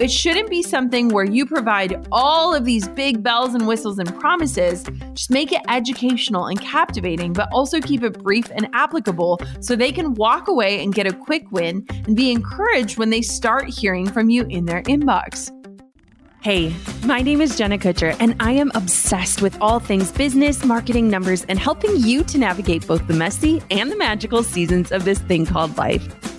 It shouldn't be something where you provide all of these big bells and whistles and promises. Just make it educational and captivating, but also keep it brief and applicable so they can walk away and get a quick win and be encouraged when they start hearing from you in their inbox. Hey, my name is Jenna Kutcher, and I am obsessed with all things business, marketing, numbers, and helping you to navigate both the messy and the magical seasons of this thing called life.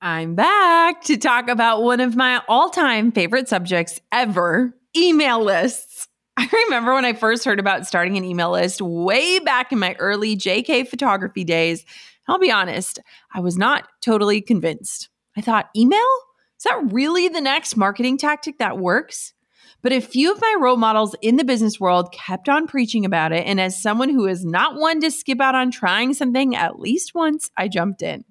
I'm back to talk about one of my all-time favorite subjects ever, email lists. I remember when I first heard about starting an email list way back in my early JK photography days. I'll be honest, I was not totally convinced. I thought, email? Is that really the next marketing tactic that works? But a few of my role models in the business world kept on preaching about it, and as someone who is not one to skip out on trying something at least once, I jumped in.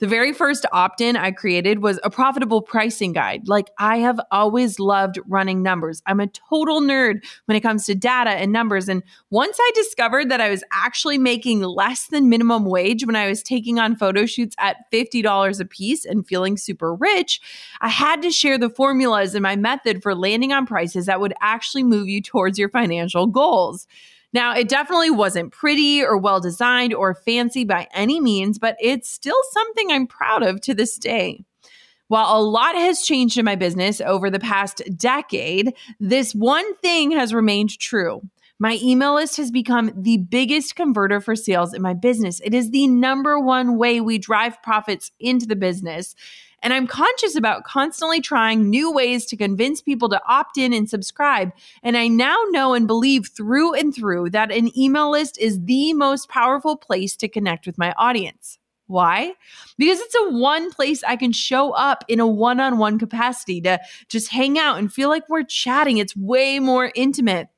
The very first opt-in I created was a profitable pricing guide. Like, I have always loved running numbers. I'm a total nerd when it comes to data and numbers. And once I discovered that I was actually making less than minimum wage when I was taking on photo shoots at $50 a piece and feeling super rich, I had to share the formulas and my method for landing on prices that would actually move you towards your financial goals. Now, it definitely wasn't pretty or well-designed or fancy by any means, but it's still something I'm proud of to this day. While a lot has changed in my business over the past decade, this one thing has remained true. My email list has become the biggest converter for sales in my business. It is the number one way we drive profits into the business. And I'm conscious about constantly trying new ways to convince people to opt in and subscribe. And I now know and believe through and through that an email list is the most powerful place to connect with my audience. Why? Because it's a one place I can show up in a one-on-one capacity to just hang out and feel like we're chatting. It's way more intimate.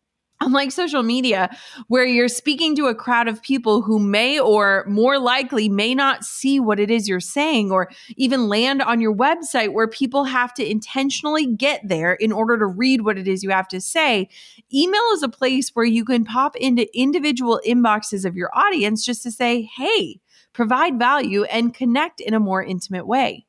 Unlike social media, where you're speaking to a crowd of people who may or more likely may not see what it is you're saying or even land on your website where people have to intentionally get there in order to read what it is you have to say, email is a place where you can pop into individual inboxes of your audience just to say, hey, provide value and connect in a more intimate way.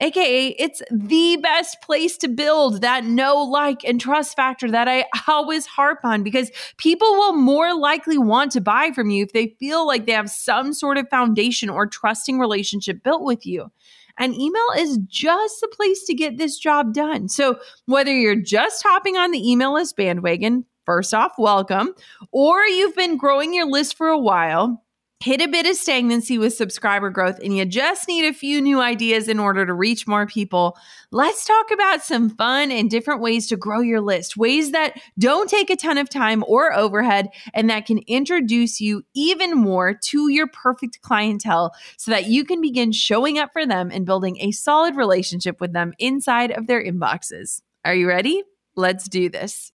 AKA, it's the best place to build that know, like, and trust factor that I always harp on because people will more likely want to buy from you if they feel like they have some sort of foundation or trusting relationship built with you. And email is just the place to get this job done. So whether you're just hopping on the email list bandwagon, first off, welcome, or you've been growing your list for a while, hit a bit of stagnancy with subscriber growth, and you just need a few new ideas in order to reach more people. Let's talk about some fun and different ways to grow your list, ways that don't take a ton of time or overhead, and that can introduce you even more to your perfect clientele so that you can begin showing up for them and building a solid relationship with them inside of their inboxes. Are you ready? Let's do this.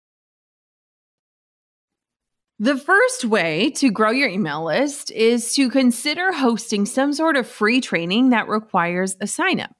The first way to grow your email list is to consider hosting some sort of free training that requires a sign up.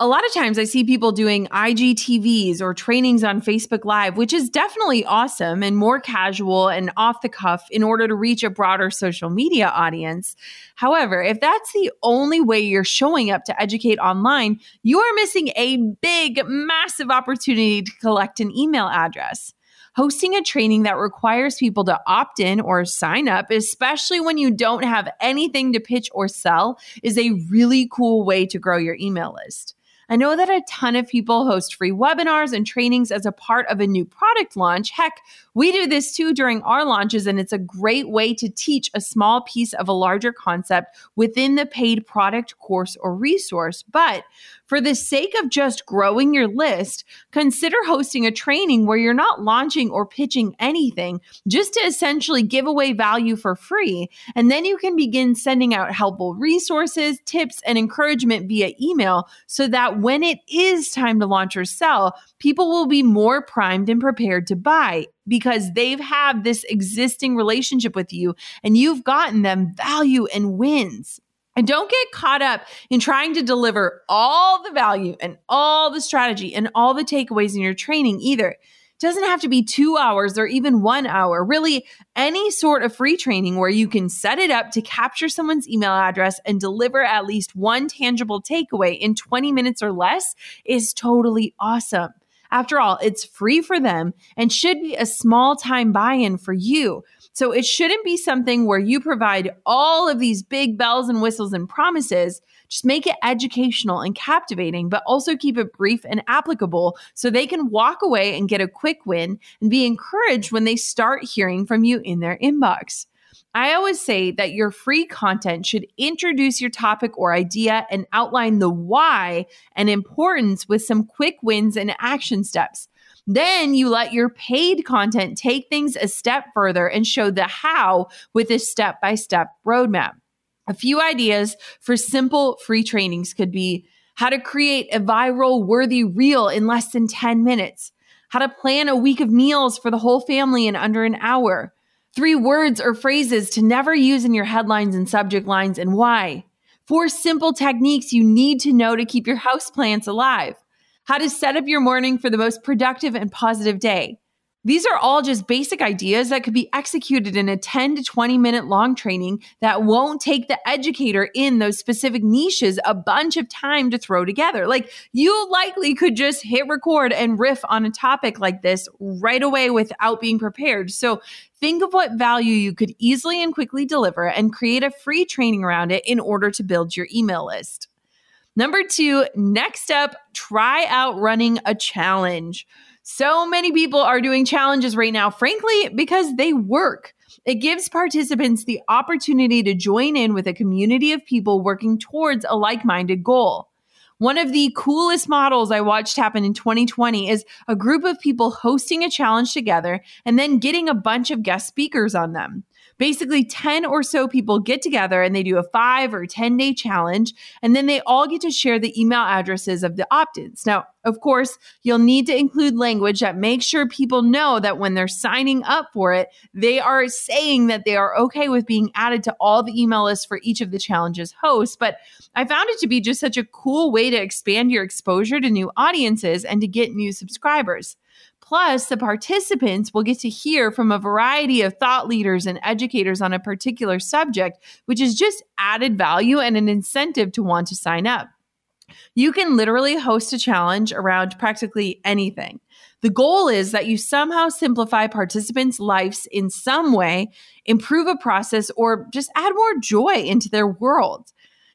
A lot of times I see people doing IGTVs or trainings on Facebook Live, which is definitely awesome and more casual and off the cuff in order to reach a broader social media audience. However, if that's the only way you're showing up to educate online, you are missing a big, massive opportunity to collect an email address. Hosting a training that requires people to opt in or sign up, especially when you don't have anything to pitch or sell, is a really cool way to grow your email list. I know that a ton of people host free webinars and trainings as a part of a new product launch. Heck, we do this too during our launches, and it's a great way to teach a small piece of a larger concept within the paid product, course, or resource. But For the sake of just growing your list, consider hosting a training where you're not launching or pitching anything, just to essentially give away value for free. And then you can begin sending out helpful resources, tips, and encouragement via email so that when it is time to launch or sell, people will be more primed and prepared to buy, because they've had this existing relationship with you and you've gotten them value and wins. And don't get caught up in trying to deliver all the value and all the strategy and all the takeaways in your training either. It doesn't have to be 2 hours or even 1 hour. Really, any sort of free training where you can set it up to capture someone's email address and deliver at least one tangible takeaway in 20 minutes or less is totally awesome. After all, it's free for them and should be a small time buy-in for you. So it shouldn't be something where you provide all of these big bells and whistles and promises. Just make it educational and captivating, but also keep it brief and applicable so they can walk away and get a quick win and be encouraged when they start hearing from you in their inbox. I always say that your free content should introduce your topic or idea and outline the why and importance with some quick wins and action steps. Then you let your paid content take things a step further and show the how with a step-by-step roadmap. A few ideas for simple free trainings could be how to create a viral-worthy reel in less than 10 minutes, how to plan a week of meals for the whole family in under an hour, 3 words or phrases to never use in your headlines and subject lines and why, 4 simple techniques you need to know to keep your houseplants alive, how to set up your morning for the most productive and positive day. These are all just basic ideas that could be executed in a 10 to 20 minute long training that won't take the educator in those specific niches a bunch of time to throw together. Like, you likely could just hit record and riff on a topic like this right away without being prepared. So think of what value you could easily and quickly deliver and create a free training around it in order to build your email list. Number 2, next up, try out running a challenge. So many people are doing challenges right now, frankly, because they work. It gives participants the opportunity to join in with a community of people working towards a like-minded goal. One of the coolest models I watched happen in 2020 is a group of people hosting a challenge together and then getting a bunch of guest speakers on them. Basically, 10 or so people get together and they do a 5 or 10-day challenge, and then they all get to share the email addresses of the opt-ins. Now, of course, you'll need to include language that makes sure people know that when they're signing up for it, they are saying that they are okay with being added to all the email lists for each of the challenge's hosts. But I found it to be just such a cool way to expand your exposure to new audiences and to get new subscribers. Plus, the participants will get to hear from a variety of thought leaders and educators on a particular subject, which is just added value and an incentive to want to sign up. You can literally host a challenge around practically anything. The goal is that you somehow simplify participants' lives in some way, improve a process, or just add more joy into their world.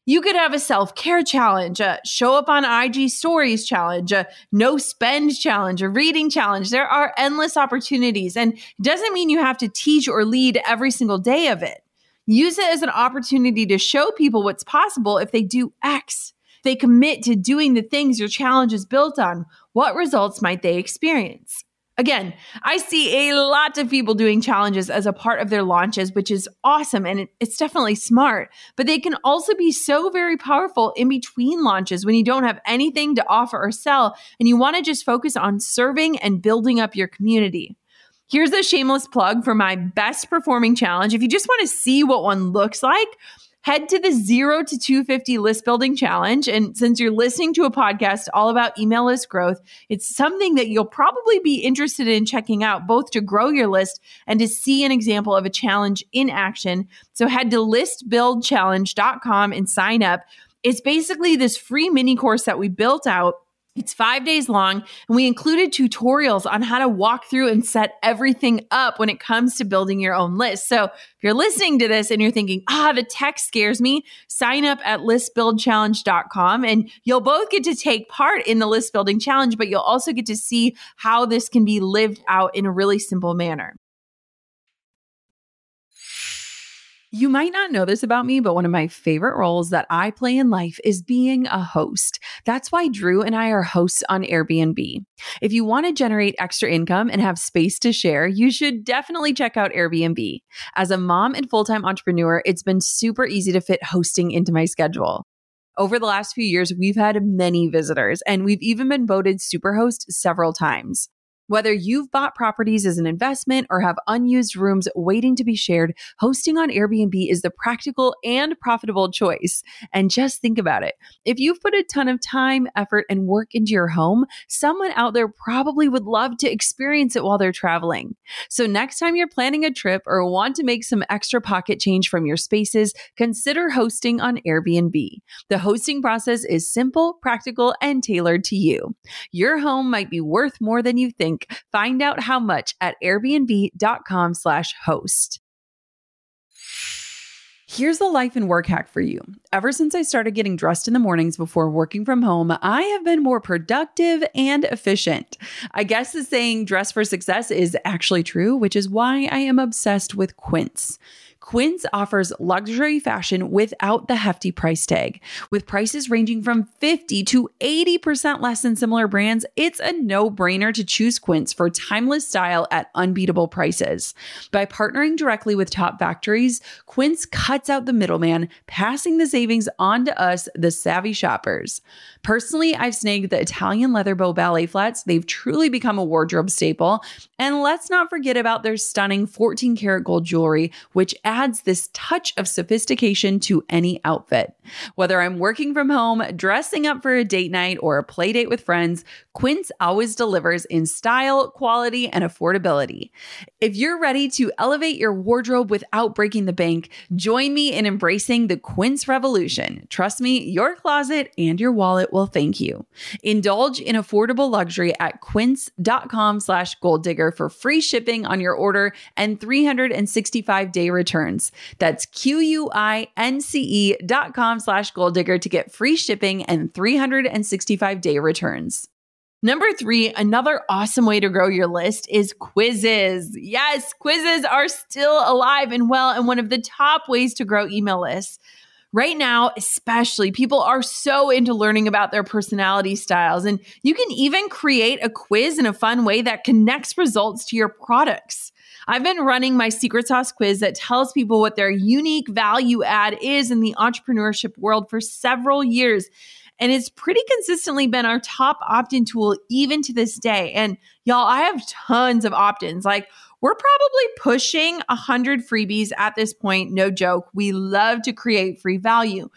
You could have a self-care challenge, a show up on IG stories challenge, a no spend challenge, a reading challenge. There are endless opportunities, and it doesn't mean you have to teach or lead every single day of it. Use it as an opportunity to show people what's possible if they do X. If they commit to doing the things your challenge is built on, what results might they experience? Again, I see a lot of people doing challenges as a part of their launches, which is awesome, and it's definitely smart, but they can also be so very powerful in between launches when you don't have anything to offer or sell, and you want to just focus on serving and building up your community. Here's a shameless plug for my best performing challenge. If you just want to see what one looks like, head to the 0 to 250 list building challenge. And since you're listening to a podcast all about email list growth, it's something that you'll probably be interested in checking out, both to grow your list and to see an example of a challenge in action. So head to listbuildchallenge.com and sign up. It's basically this free mini course that we built out. It's 5 days long, and we included tutorials on how to walk through and set everything up when it comes to building your own list. So if you're listening to this and you're thinking, the tech scares me, sign up at listbuildchallenge.com, and you'll both get to take part in the list building challenge, but you'll also get to see how this can be lived out in a really simple manner. You might not know this about me, but one of my favorite roles that I play in life is being a host. That's why Drew and I are hosts on Airbnb. If you want to generate extra income and have space to share, you should definitely check out Airbnb. As a mom and full-time entrepreneur, it's been super easy to fit hosting into my schedule. Over the last few years, we've had many visitors, and we've even been voted Superhost several times. Whether you've bought properties as an investment or have unused rooms waiting to be shared, hosting on Airbnb is the practical and profitable choice. And just think about it. If you've put a ton of time, effort, and work into your home, someone out there probably would love to experience it while they're traveling. So next time you're planning a trip or want to make some extra pocket change from your spaces, consider hosting on Airbnb. The hosting process is simple, practical, and tailored to you. Your home might be worth more than you think. Find out how much at airbnb.com/host. Here's the life and work hack for you. Ever since I started getting dressed in the mornings before working from home, I have been more productive and efficient. I guess the saying dress for success is actually true, which is why I am obsessed with Quince. Quince offers luxury fashion without the hefty price tag. With prices ranging from 50 to 80% less than similar brands, it's a no-brainer to choose Quince for timeless style at unbeatable prices. By partnering directly with top factories, Quince cuts out the middleman, passing the savings on to us, the savvy shoppers. Personally, I've snagged the Italian leather bow ballet flats. They've truly become a wardrobe staple. And let's not forget about their stunning 14-karat gold jewelry, which adds this touch of sophistication to any outfit. Whether I'm working from home, dressing up for a date night, or a play date with friends, Quince always delivers in style, quality, and affordability. If you're ready to elevate your wardrobe without breaking the bank, join me in embracing the Quince revolution. Trust me, your closet and your wallet will thank you. Indulge in affordable luxury at quince.com/golddigger for free shipping on your order and 365-day return. That's QUINCE.com/golddigger to get free shipping and 365-day returns. Number 3, another awesome way to grow your list is quizzes. Yes, quizzes are still alive and well and one of the top ways to grow email lists. Right now, especially, people are so into learning about their personality styles, and you can even create a quiz in a fun way that connects results to your products. I've been running my secret sauce quiz that tells people what their unique value add is in the entrepreneurship world for several years. And it's pretty consistently been our top opt-in tool even to this day. And y'all, I have tons of opt-ins. Like, we're probably pushing 100 freebies at this point. No joke. We love to create free value.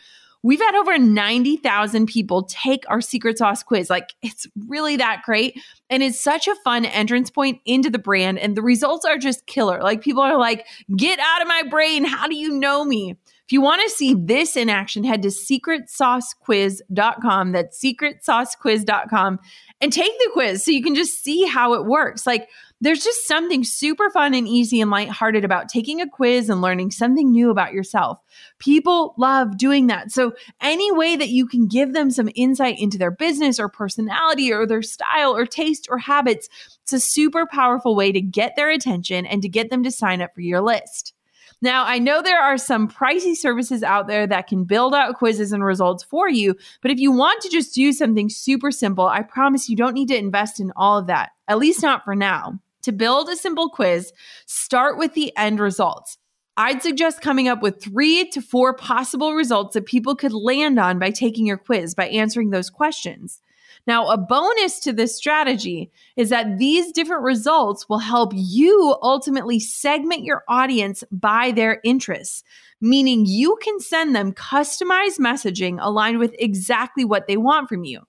We've had over 90,000 people take our secret sauce quiz. Like, it's really that great. And it's such a fun entrance point into the brand. And the results are just killer. Like, people are like, get out of my brain. How do you know me? If you want to see this in action, head to secretsaucequiz.com. That's secretsaucequiz.com, and take the quiz so you can just see how it works. Like, there's just something super fun and easy and lighthearted about taking a quiz and learning something new about yourself. People love doing that. So any way that you can give them some insight into their business or personality or their style or taste or habits, it's a super powerful way to get their attention and to get them to sign up for your list. Now, I know there are some pricey services out there that can build out quizzes and results for you, but if you want to just do something super simple, I promise you don't need to invest in all of that, at least not for now. To build a simple quiz, start with the end results. I'd suggest coming up with 3 to 4 possible results that people could land on by taking your quiz, by answering those questions. Now, a bonus to this strategy is that these different results will help you ultimately segment your audience by their interests, meaning you can send them customized messaging aligned with exactly what they want from you.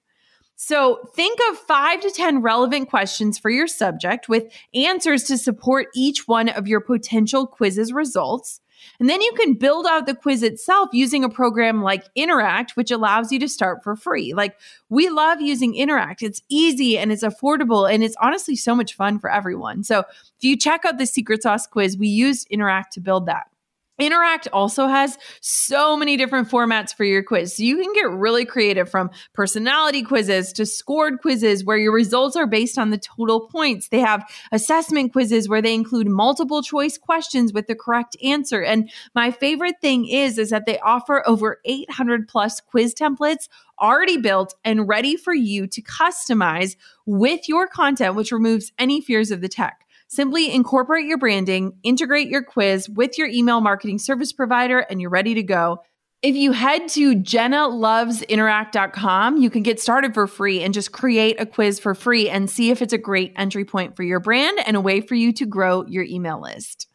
So think of 5 to 10 relevant questions for your subject with answers to support each one of your potential quiz's results. And then you can build out the quiz itself using a program like Interact, which allows you to start for free. Like, we love using Interact. It's easy and it's affordable, and it's honestly so much fun for everyone. So if you check out the Secret Sauce quiz, we used Interact to build that. Interact also has so many different formats for your quiz. So you can get really creative, from personality quizzes to scored quizzes where your results are based on the total points. They have assessment quizzes where they include multiple choice questions with the correct answer. And my favorite thing is that they offer over 800 plus quiz templates already built and ready for you to customize with your content, which removes any fears of the tech. Simply incorporate your branding, integrate your quiz with your email marketing service provider, and you're ready to go. If you head to JennaLovesInteract.com, you can get started for free and just create a quiz for free and see if it's a great entry point for your brand and a way for you to grow your email list.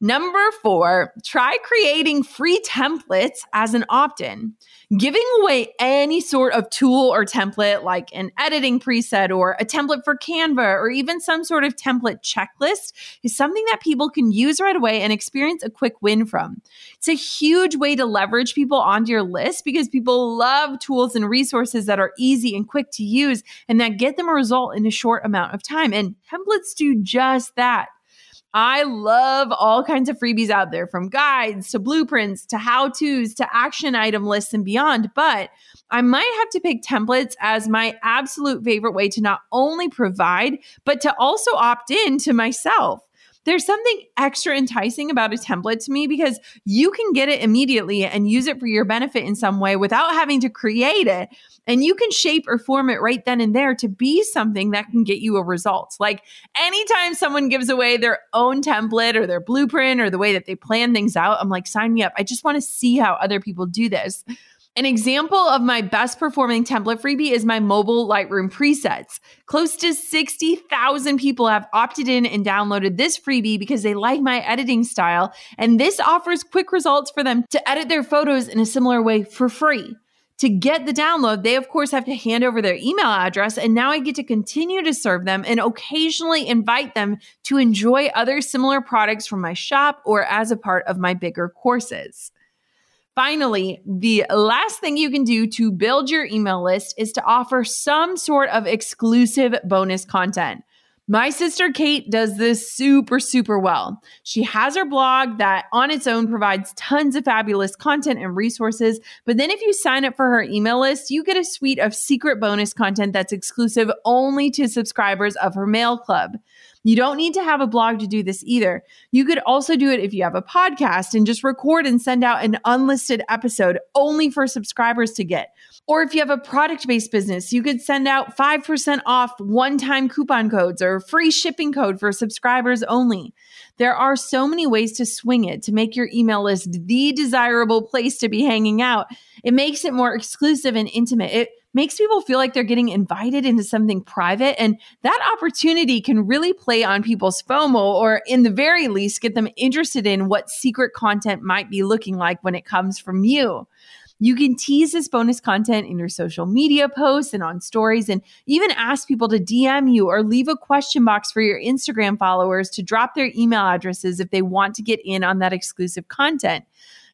Number 4, try creating free templates as an opt-in. Giving away any sort of tool or template, like an editing preset or a template for Canva or even some sort of template checklist, is something that people can use right away and experience a quick win from. It's a huge way to leverage people onto your list because people love tools and resources that are easy and quick to use and that get them a result in a short amount of time. And templates do just that. I love all kinds of freebies out there, from guides to blueprints to how-tos to action item lists and beyond, but I might have to pick templates as my absolute favorite way to not only provide, but to also opt in to myself. There's something extra enticing about a template to me because you can get it immediately and use it for your benefit in some way without having to create it. And you can shape or form it right then and there to be something that can get you a result. Like, anytime someone gives away their own template or their blueprint or the way that they plan things out, I'm like, sign me up. I just want to see how other people do this. An example of my best performing template freebie is my mobile Lightroom presets. Close to 60,000 people have opted in and downloaded this freebie because they like my editing style, and this offers quick results for them to edit their photos in a similar way for free. To get the download, they of course have to hand over their email address, and now I get to continue to serve them and occasionally invite them to enjoy other similar products from my shop or as a part of my bigger courses. Finally, the last thing you can do to build your email list is to offer some sort of exclusive bonus content. My sister Kate does this super, super well. She has her blog that on its own provides tons of fabulous content and resources. But then if you sign up for her email list, you get a suite of secret bonus content that's exclusive only to subscribers of her mail club. You don't need to have a blog to do this either. You could also do it if you have a podcast and just record and send out an unlisted episode only for subscribers to get. Or if you have a product-based business, you could send out 5% off one-time coupon codes or free shipping code for subscribers only. There are so many ways to swing it to make your email list the desirable place to be hanging out. It makes it more exclusive and intimate. It makes people feel like they're getting invited into something private. And that opportunity can really play on people's FOMO, or in the very least, get them interested in what secret content might be looking like when it comes from you. You can tease this bonus content in your social media posts and on stories, and even ask people to DM you or leave a question box for your Instagram followers to drop their email addresses if they want to get in on that exclusive content.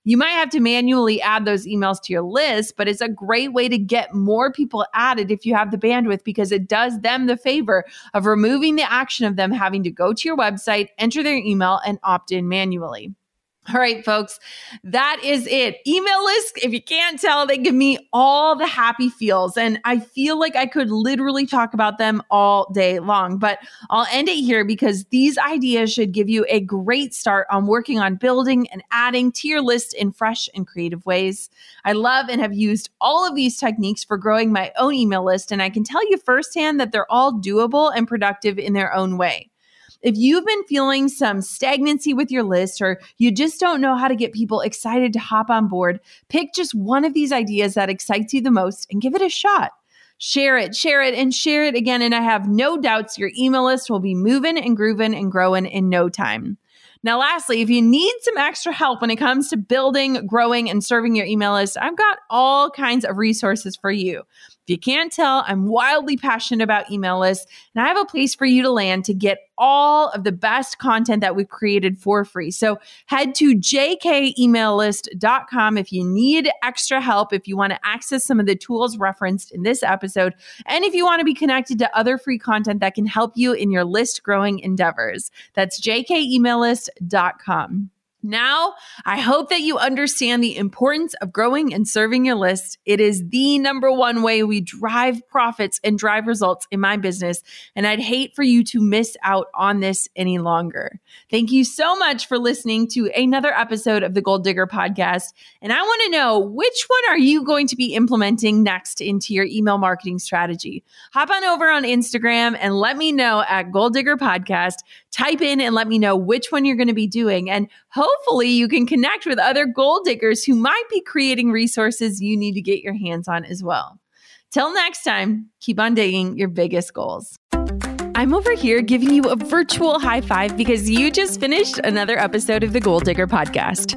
You might have to manually add those emails to your list, but it's a great way to get more people added if you have the bandwidth, because it does them the favor of removing the action of them having to go to your website, enter their email, and opt in manually. All right, folks, that is it. Email lists, if you can't tell, they give me all the happy feels, and I feel like I could literally talk about them all day long, but I'll end it here because these ideas should give you a great start on working on building and adding to your list in fresh and creative ways. I love and have used all of these techniques for growing my own email list, and I can tell you firsthand that they're all doable and productive in their own way. If you've been feeling some stagnancy with your list, or you just don't know how to get people excited to hop on board, pick just one of these ideas that excites you the most and give it a shot. Share it, and share it again. And I have no doubts your email list will be moving and grooving and growing in no time. Now, lastly, if you need some extra help when it comes to building, growing, and serving your email list, I've got all kinds of resources for you. If you can't tell, I'm wildly passionate about email lists, and I have a place for you to land to get all of the best content that we've created for free. So head to jkemaillist.com if you need extra help, if you want to access some of the tools referenced in this episode, and if you want to be connected to other free content that can help you in your list growing endeavors. That's jkemaillist.com. Now, I hope that you understand the importance of growing and serving your list. It is the number one way we drive profits and drive results in my business, and I'd hate for you to miss out on this any longer. Thank you so much for listening to another episode of the Goal Digger Podcast, and I want to know, which one are you going to be implementing next into your email marketing strategy? Hop on over on Instagram and let me know at Goal Digger Podcast. Type in and let me know which one you're going to be doing, and hopefully you can connect with other gold diggers who might be creating resources you need to get your hands on as well. Till next time, keep on digging your biggest goals. I'm over here giving you a virtual high five because you just finished another episode of the Goal Digger Podcast.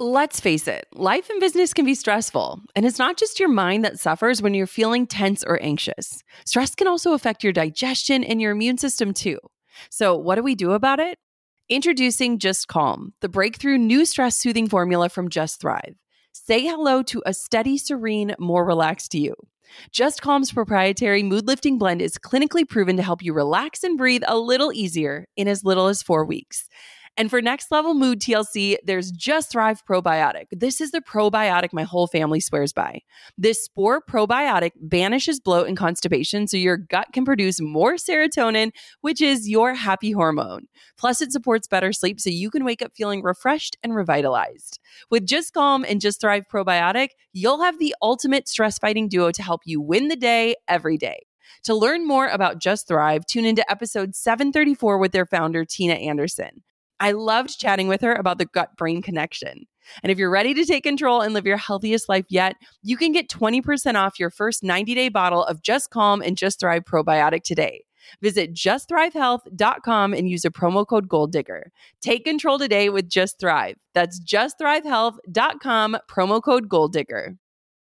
Let's face it, life and business can be stressful, and it's not just your mind that suffers when you're feeling tense or anxious. Stress can also affect your digestion and your immune system too. So what do we do about it? Introducing Just Calm, the breakthrough new stress soothing formula from Just Thrive. Say hello to a steady, serene, more relaxed you. Just Calm's proprietary mood-lifting blend is clinically proven to help you relax and breathe a little easier in as little as 4 weeks. And for next level mood TLC, there's Just Thrive Probiotic. This is the probiotic my whole family swears by. This spore probiotic banishes bloat and constipation so your gut can produce more serotonin, which is your happy hormone. Plus, it supports better sleep so you can wake up feeling refreshed and revitalized. With Just Calm and Just Thrive Probiotic, you'll have the ultimate stress-fighting duo to help you win the day every day. To learn more about Just Thrive, tune into episode 734 with their founder, Tina Anderson. I loved chatting with her about the gut-brain connection. And if you're ready to take control and live your healthiest life yet, you can get 20% off your first 90-day bottle of Just Calm and Just Thrive Probiotic today. Visit justthrivehealth.com and use a promo code GOLDDIGGER. Take control today with Just Thrive. That's justthrivehealth.com, promo code GOLDDIGGER.